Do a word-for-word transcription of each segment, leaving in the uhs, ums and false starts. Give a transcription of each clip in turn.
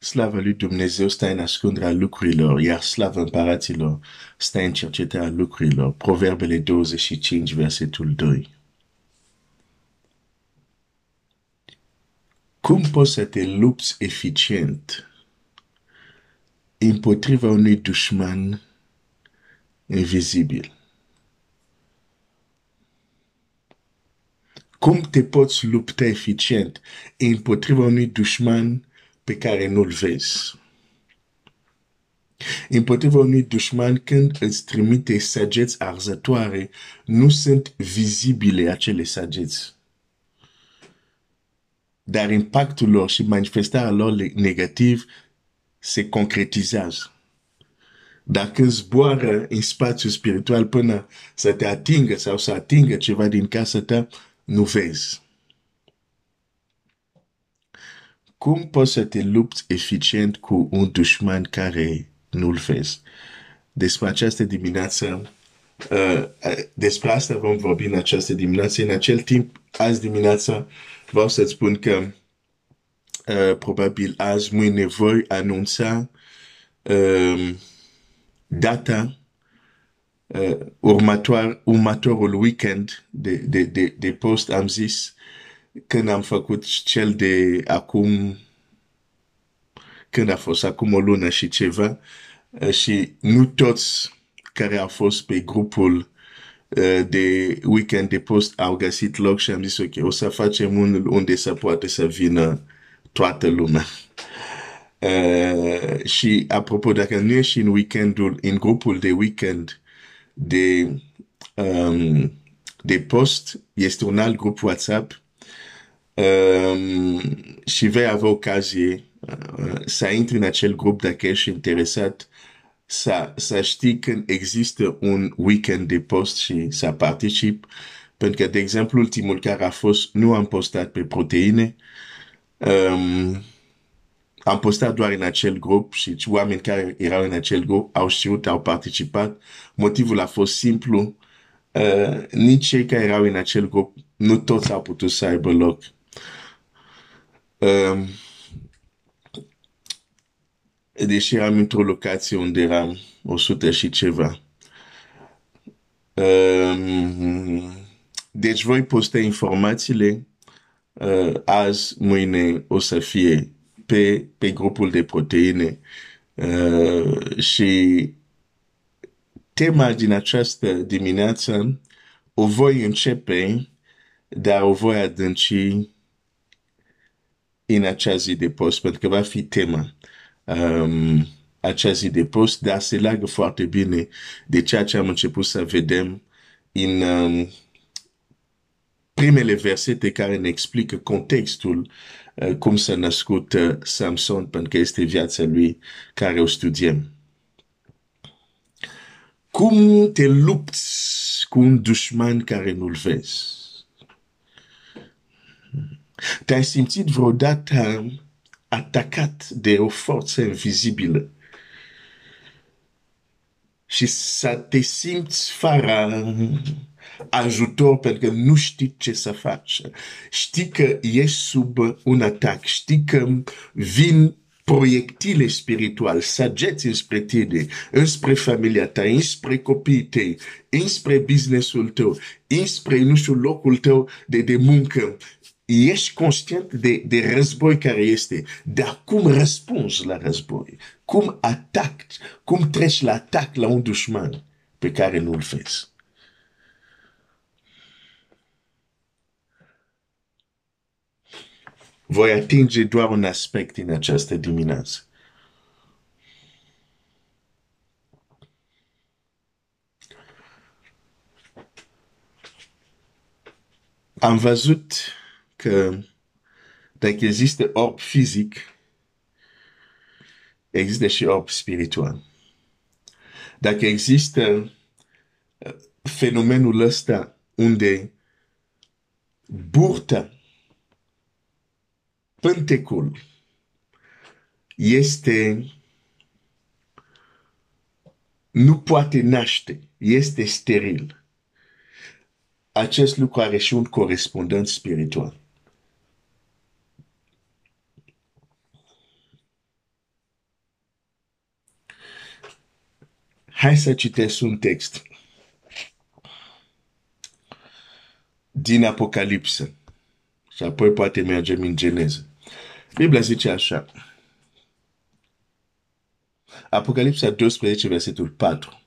Slavă lui Dumnezeu stă în ascunderea lucrurilor, iar slava împăraților stă în cercetarea lucrurilor. Proverbele douăzeci și cinci, versetul doi. Cum poți să te lupți eficient împotriva unui dușman invizibil? Cum te poți lupta eficient împotriva unui dușman pe care nu-l vezi? Împotriva unui dușman, când îți trimite săgeți arzătoare, nu sunt vizibile acele săgeți, dar impactul lor și manifestarea lor negativ se concretizează. Dar când zboară în spațiu spiritual până să te atingă sau să atingă ceva din casa ta, nu vezi. Cum poți să te lupți eficient cu un dușman care nu-l vezi? Despre această dimineață, uh, despre asta vom vorbi în această dimineață. În acel timp, azi dimineața, vreau să-ți spun că uh, probabil azi, mâine, voi anunța uh, data uh, următor, următorul weekend de, de, de, de post, am zis, când am făcut cel de acum, când a fost acum o lună și ceva, și nu toți care au fost pe grupul de weekend de post au găsit loc și am zis, ok, o să facem unul unde să poate să vină toată lumea. Uh, și apropo, dacă nu ești în weekendul, în grupul de weekend de, um, de post, este un alt grup WhatsApp. Um, și vei avea ocazie uh, să intri în acel grup dacă ești interesat, să, să știi când există un weekend de post și să participi. Pentru că, de exemplu, ultimul care a fost, nu am postat pe proteine, um, am postat doar în acel grup și oameni care erau în acel grup au știut, au participat. Motivul a fost simplu, uh, nici cei care erau în acel grup, nu toți au putut să aibă loc. Um, deși eram într-o locație unde eram o sută și ceva. Um, deci voi posta informațiile uh, azi, mâine o să fie pe, pe grupul de proteine uh, și tema din această dimineață o voi începe, dar o voi adânci în acea zi de post, pentru că va fi tema um, acea zi de post, dar se leagă foarte bine de ceea ce am început să vedem în um, primele versete care ne explică contextul uh, cum s-a născut uh, Samson, pentru că este viața lui care o studiem. Cum te lupți cu un dușman care nu-l vezi? Te-ai simțit vreodată atacat de o forță invizibilă și să te simți fără ajutor pentru că nu știi ce să faci. Știi că ești sub un atac, știi că vin proiectile spirituale, săgeți înspre tine, înspre familia ta, înspre copiii tăi, înspre business-ul tău, înspre, nu știu, locul tău de, de muncă. Ești conștient de, de război care este, dar cum răspunzi la război? Cum ataci? Cum treci la atac la un dușman pe care nu-l vezi? Voi atinge doar un aspect în această dimineață. Am văzut că dacă există orb fizic, există și orb spiritual. Dacă există fenomenul ăsta unde burta, pântecul, este, nu poate naște, este steril. Acest lucru are și un corespondent spiritual. Hai să citesc un text din Apocalipsă și apoi poate mergem în Geneză. Biblia zice așa. Apocalipsa doisprezece, versetul patru.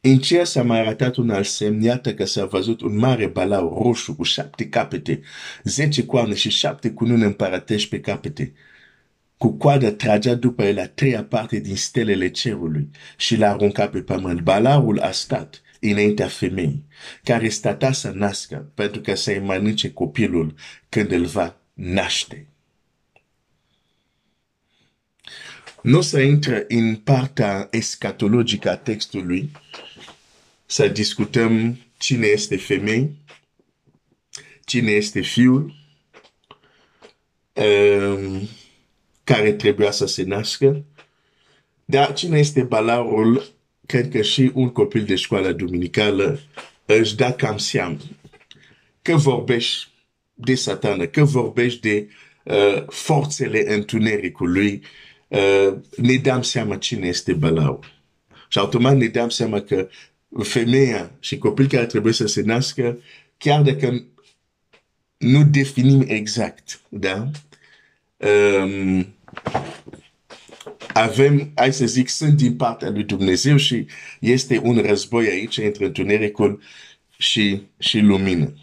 În cer s-a mai arătat un alt semn, iată că s-a văzut un mare balaur roșu cu șapte capete, zece coarne și șapte cununi împărătești pe capete. Cu coada tragea după el a treia parte din stelele cerului și l-a aruncat pe pământ. Balaurul a stat înaintea femeii, care stătea să nască, pentru că să-i mănânce copilul când îl va naște. Nu o să intră în partea escatologică a textului, să discutăm cine este femeie, cine este fiul, um, care trebuia să se nască, dar cine este balaurul, cred că și un copil de școală duminicală își da cam seama că vorbești de Satană, că vorbești de uh, forțele întunericului, uh, ne dăm seama cine este balaurul. Și automat ne dăm seama că femeia și copil care trebuie să se nască, chiar dacă nu definim exact, da? Um, avem, hai să zic, sunt din partea lui Dumnezeu și este un război aici între întunericul și, și lumină.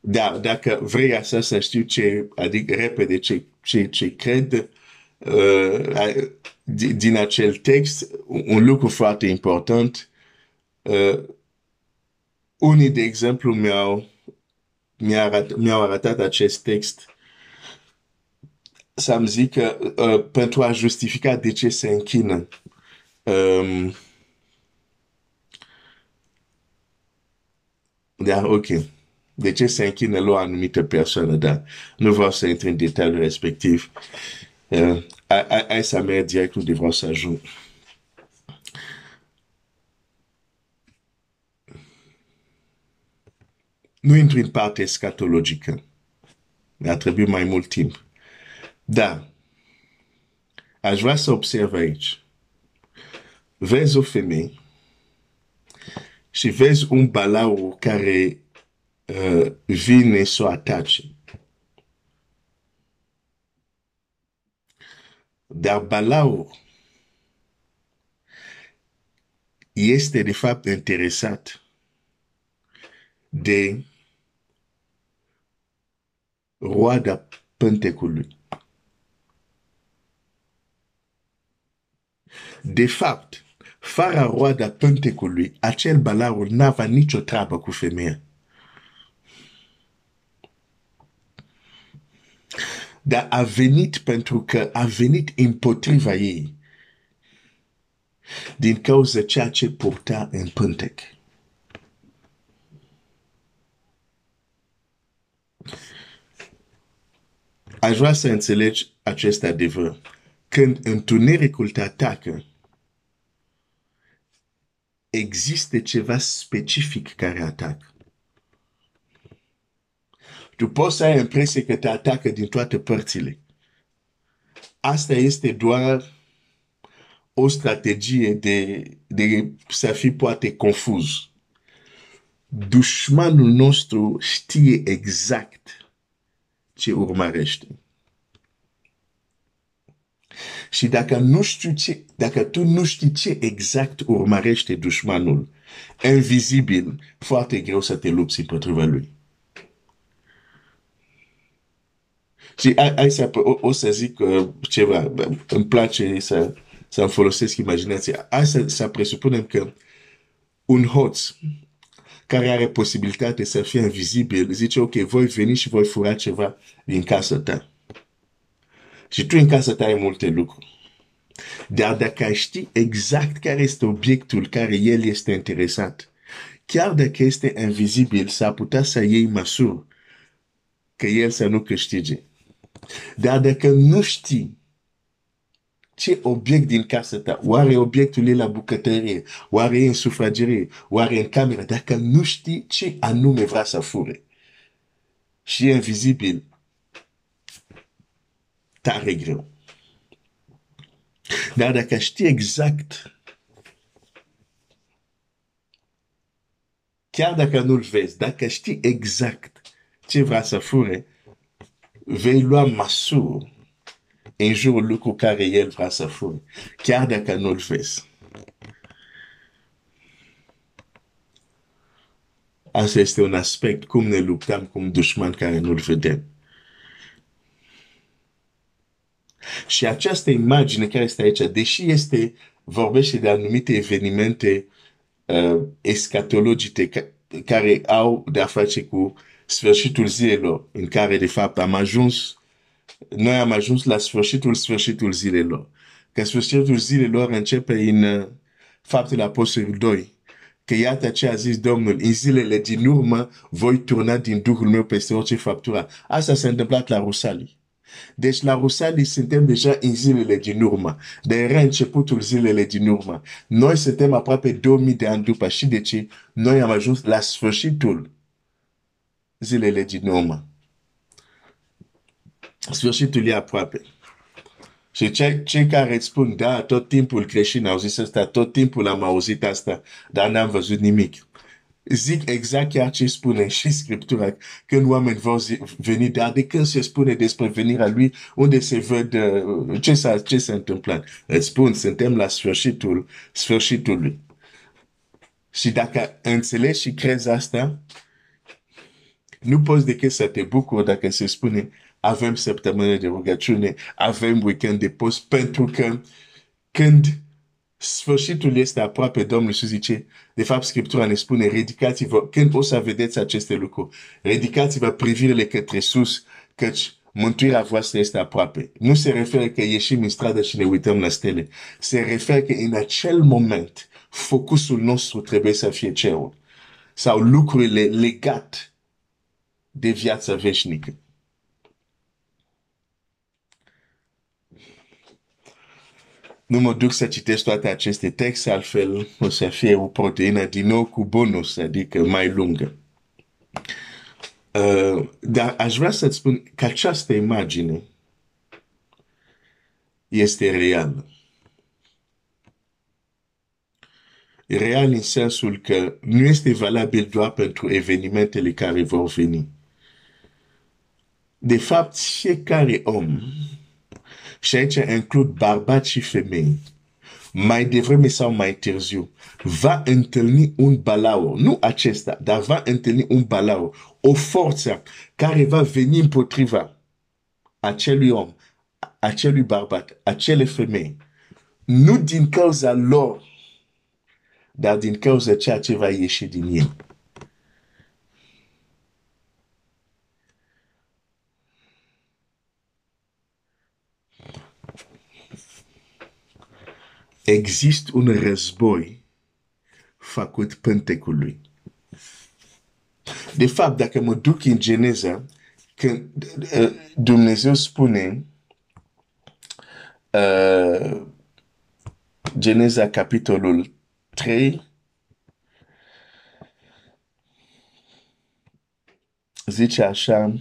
Dar dacă vrei asta să știu ce, adică repede ce, ce, ce cred uh, din acel text, un lucru foarte important, uh, unii, de exemplu, mi-au mi-au arătat acest text să-mi zic că uh, pentru a justifica de ce se închină um, dar ok de ce se închină la o anumită persoană, dar nu vreau să intru în detaliul respectiv. uh, hai să merg direct unde vreau să ajung. Nu intru în partea escatologică, mi-a trebuit mai mult timp. Da, aș vrea să observ aici. Vezi o femeie și vezi un balaur care uh, vine să o atace. Dar balaur este de fapt interesat de roada pântecului. De fapt, fără roada pântecului, acel balaur n-avea nicio treabă cu femeia. Dar a venit pentru că a venit împotriva ei din cauza ceea ce purta în pântec. Aș vrea să înțelegi acest adevăr. Când întunericul te atacă, există ceva specific care atacă. Tu poți să ai impresie că te atacă din toate părțile. Asta este doar o strategie de, de să fii poate confuz. Dușmanul nostru știe exact ce urmărește. Și dacă, nu știu ce, dacă tu nu știi ce exact urmărește dușmanul, invizibil, foarte greu să te lupți împotriva lui. Și a, a, a, o, o să zic uh, ceva, îmi place să, să-mi folosesc imaginația. Hai să, să presupunem că un hoț care are posibilitate să fie invizibil zice, ok, voi veni și voi fura ceva din casa ta. Și tu în casă ta ai multe lucruri. Dar dacă ai ști exact care este obiectul care el este interesat, chiar dacă este invizibil, s-ar putea să iei măsuri că el să nu câștige. Dar dacă nu știi ce obiect din casă ta, oare obiectul e la bucătărie, oare e în sufragerie, oare în cameră, dacă nu știi ce anume vrea să fure și e invizibil, tare greu. Dar dacă știi exact, chiar dacă nu-l vezi, dacă știi exact ce vrea să fure, vei lua măsuri în jurul lucru care el vrea să fure, chiar dacă nu-l vezi. Asta este un aspect, cum ne luptăm cu un dușman care nu-l vedem. Și această imagine care este aici, deși este, vorbește de anumite evenimente uh, escatologice ca, care au de a face cu sfârșitul zilelor, în care de fapt am ajuns, noi am ajuns la sfârșitul sfârșitul zilelor. Că sfârșitul zilelor începe în uh, Faptele Apostolilor doi. Că iată ce a zis Domnul, în zilele din urmă voi turna din Duhul meu peste orice faptură. Asta s-a întâmplat la Rusalii. Deci la Rusalii suntem deja în zilele din urmă. Dar era începutul zilele din urmă. Noi suntem aproape două mii de ani după. Și de ce? Noi am ajuns la sfârșitul zilele din urmă. Sfârșitul e aproape. Și cei care îți spun, da, tot timpul creștin au zis asta, tot timpul am auzit asta, dar n-am văzut nimic. Zic exact chiar ce spune și Scriptura, când oameni vor veni, dar de când se spune despre venirea lui, unde se văd uh, ce s-a, ce s-a întâmplat. Îți spun, suntem la sfârșitul, sfârșitul lui. Și dacă înțelegi și crezi asta, nu poți decât să te bucuri dacă se spune avem săptămână de rugăciune, avem weekend de post, pentru că când sfârșitul este aproape, Domnul Iisus zice, de fapt Scriptura ne spune, ridicați-vă, când o să vedeți aceste lucruri, ridicați-vă privirile către sus, căci mântuirea voastră este aproape. Nu se referă că ieșim în stradă și ne uităm la stele. Se referă că în acel moment, focusul nostru trebuie să fie cerul sau lucrurile legate de viața veșnică. Nu mă duc să citesc toate aceste texte, altfel o să fie o proteină din nou cu bonus, adică mai lungă. Uh, dar aș vrea să-ți spun că această imagine este reală. Real în sensul că nu este valabil doar pentru evenimentele care vor veni. De fapt, fiecare om, și aici includ bărbați și femei, mai devreme sau mai târziu, va întâlni un balaur, nu acesta, dar va întâlni un balaur, o forță care va veni împotriva acelui om, acelui bărbat, acele femei, nu din cauza lor, dar din cauza ceea ce va ieși din ei. Există un război făcut Pentecului. De fapt, dacă mă duc în Geneza, când uh, Dumnezeu spune, uh, Geneza capitolul trei, zice așa,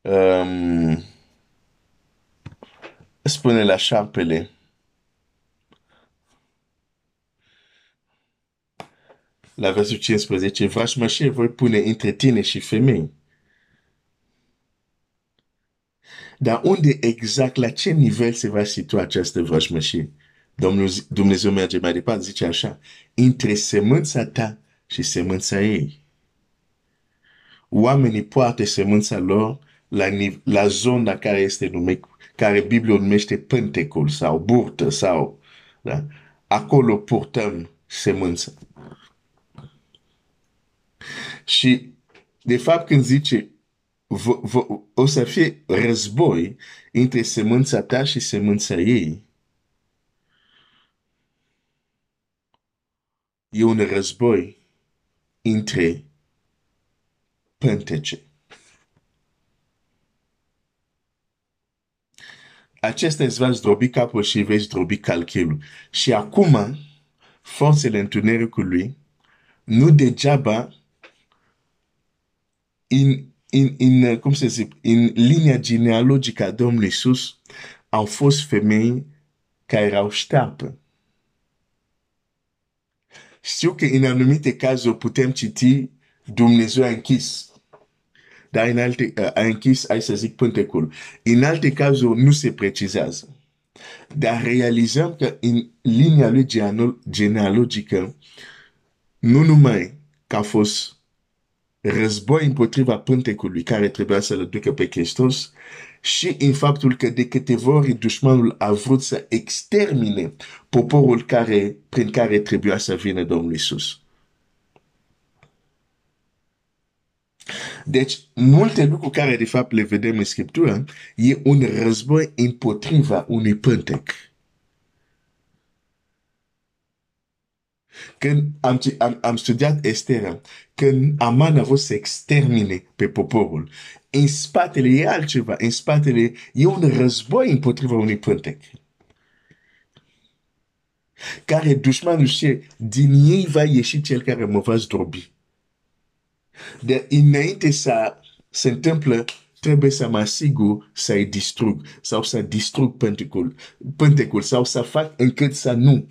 um, spune la șarpele, la versul cincisprezece, vrăjmașii voi pune între tine și femei. Dar unde exact, la ce nivel se va situa această vrăjmașie? Dumnezeu merge mai departe, zice așa, între semânța ta și semânța ei. Oamenii poartă semânța lor la, la zona care este numită, care Biblia numește Pentecol sau burtă sau, da? Acolo purtăm semânța. Și de fapt când zice v- v- o să fie război între semânța ta și semânța ei, e un război între pântece. Acesta îți va zdrobi capul și vei zdrobi calchiul. Și acum, forțele întunericului, nu degeaba în linia genealogică a Domnului Iisus, au fost femei care erau șteapă. Știu că în anumite cazuri putem citi Dumnezeu a închis. Dar în alte, a închis, hai să zic, pântecul. În alte cazuri nu se precizează. Dar realizăm că în linia lui genealogică, nu numai că a fost război împotriva pântecului care trebuia să-l ducă pe Hristos, și în faptul că de câteva ori dușmanul a vrut să extermine poporul care, prin care trebuia să vină Domnul Iisus. Deci, multe lucruri care de fapt le vedem în Scriptură, e un război împotriva unui pântec. Când am, am, am studiat Estera, când Aman a vrut să extermine pe poporul, în spatele e altceva, în spatele e un război împotriva unui pântec. Care dușmanul știe, din ei va ieși cel care mă va zdrobi. Dar înainte să se întâmplă, trebuie să mă asigur să-i distrug, sau să distrug pântecul, pântecul, sau să fac încât să nu.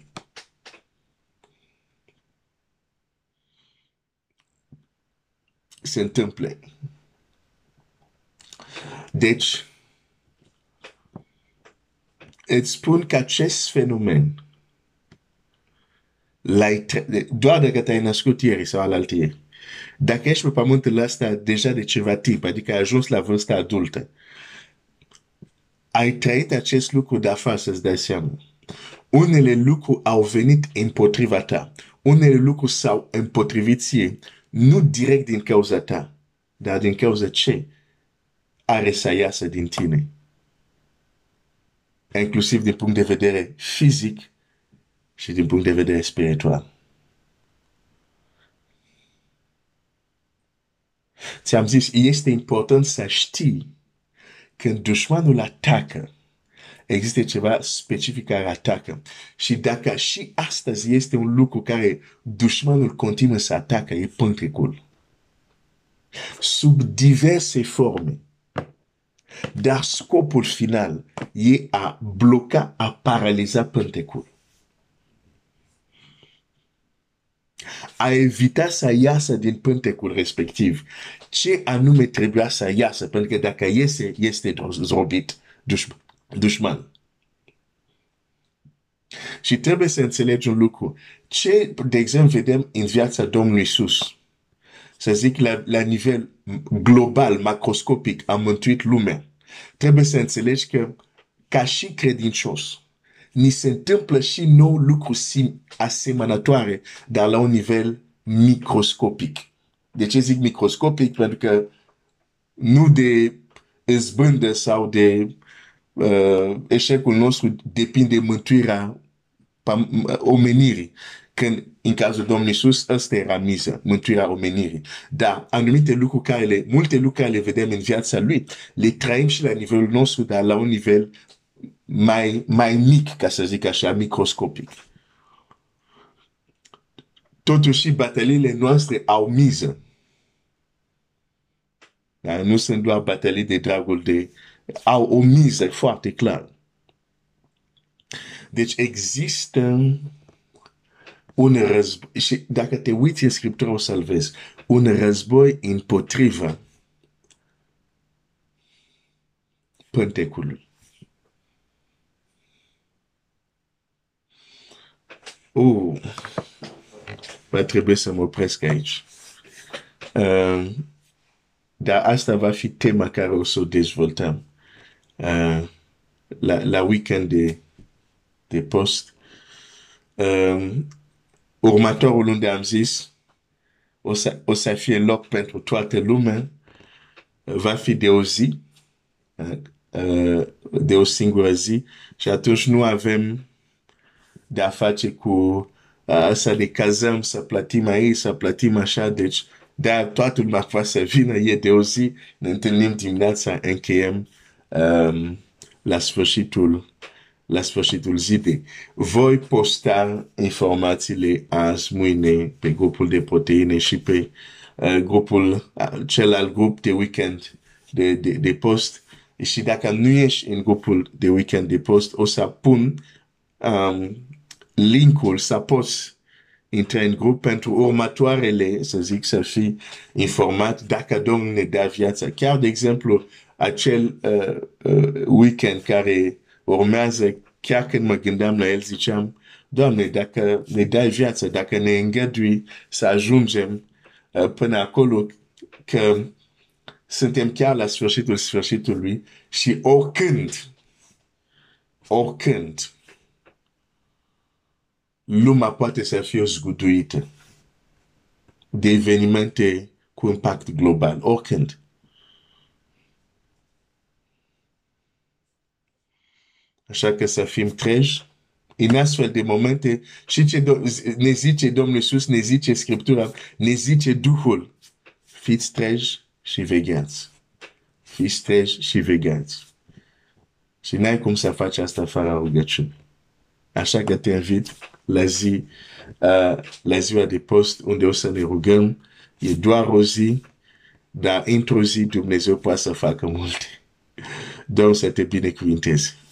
Se întâmplă. Deci, îți spun că acest fenomen, doar dacă te-ai născut ieri sau alaltă ieri, dacă ești pe pământul ăsta deja de ceva timp, adică ai ajuns la vârsta adultă, ai trăit acest lucru de afară să-ți dai seama. Unele lucruri au venit împotriva ta. Unele lucruri s-au împotrivit ție, nu direct din cauza ta, dar din cauza ce are să iasă din tine. Inclusiv din punct de vedere fizic și din punct de vedere spiritual. Ți-am zis, este important să știi când dușmanul atacă, există ceva specific care atacă. Și dacă și astăzi este un lucru care dușmanul continuă să atacă, e pântecul. Sub diverse forme. Dar scopul final e a bloca, a paraliza pântecul. A evita să iasă din pântecul respectiv. Ce anume trebuia să iasă? Pentru că dacă iese, este zdrobit dușman. dușman. Și trebuie să înțelegi un lucru. Ce, de exemplu, vedem în viața Domnului Iisus, să zic la, la nivel global, macroscopic, a mântuit lumea, trebuie să înțelegi că, ca și credincios, ni se întâmplă și nouă lucruri asemănătoare, dar la un nivel microscopic. De ce zic microscopic? Pentru că nu de izbândă sau de Uh, eșecul nostru depinde de mântuirea omenirii. Când, în cazul Domnului Iisus, ăsta era miză, mântuirea omenirii. Dar anumite lucruri care le, multe lucruri care le vedem în viața lui, le trăim și la nivelul nostru, dar la un nivel mai, mai mic, ca să zic așa, microscopic. Totuși, bataliile noastre au miză. Dar nu sunt doar batalii de dragul de au o miză foarte clară. Deci există un război, și dacă te uiți în Scriptură o să-l vezi, un război împotriva pântecului. Uh, va trebui să mă opresc aici. Uh, dar asta va fi tema care o să o dezvoltăm Uh, la, la weekend de, de post. Uh, următorul, unde am zis, o să, o să fie loc pentru toată lumea, uh, va fi de o zi, uh, uh, de o singură zi, și atunci nu avem de-a face cu uh, să ne cazăm, să plătim aici, să plătim așa, deci de-aia toată lumea poate să vină, e de o zi, ne întâlnim dimineața, încheiem Um, la sfârșitul, la sfârșitul zilei. Voi posta informațiile azi, mâine, pe grupul de proteine și pe uh, grupul, uh, celălalt grup de weekend de, de, de post. și dacă nu ești în grupul de weekend de post, o să pun um, linkul să poți intra în grup pentru următoarele, să zic, să fii informat dacă Domnul ne dă viața. Chiar, de exemplu, acel uh, uh, weekend care urmează, chiar când mă gândeam la el, ziceam, Doamne, dacă ne dai viață, dacă ne îngădui să ajungem uh, până acolo, că suntem chiar la sfârșitul sfârșitului și oricând, oricând, lumea poate să fie zguduită de evenimente cu impact global, oricând. Așa că să fim treji în astfel de momente și ce ne zice Domnul Iisus, ne zice Scriptura, ne zice Duhul. Fiți treji și vegheați. Fiți treji și vegheați. Și n-ai cum să faci asta fără rugăciune. Așa că te invit la zi, uh, la ziua de post unde o să ne rugăm. E doar o zi, dar într-o zi Dumnezeu poate să facă multe. Domnul să te binecuvinteze.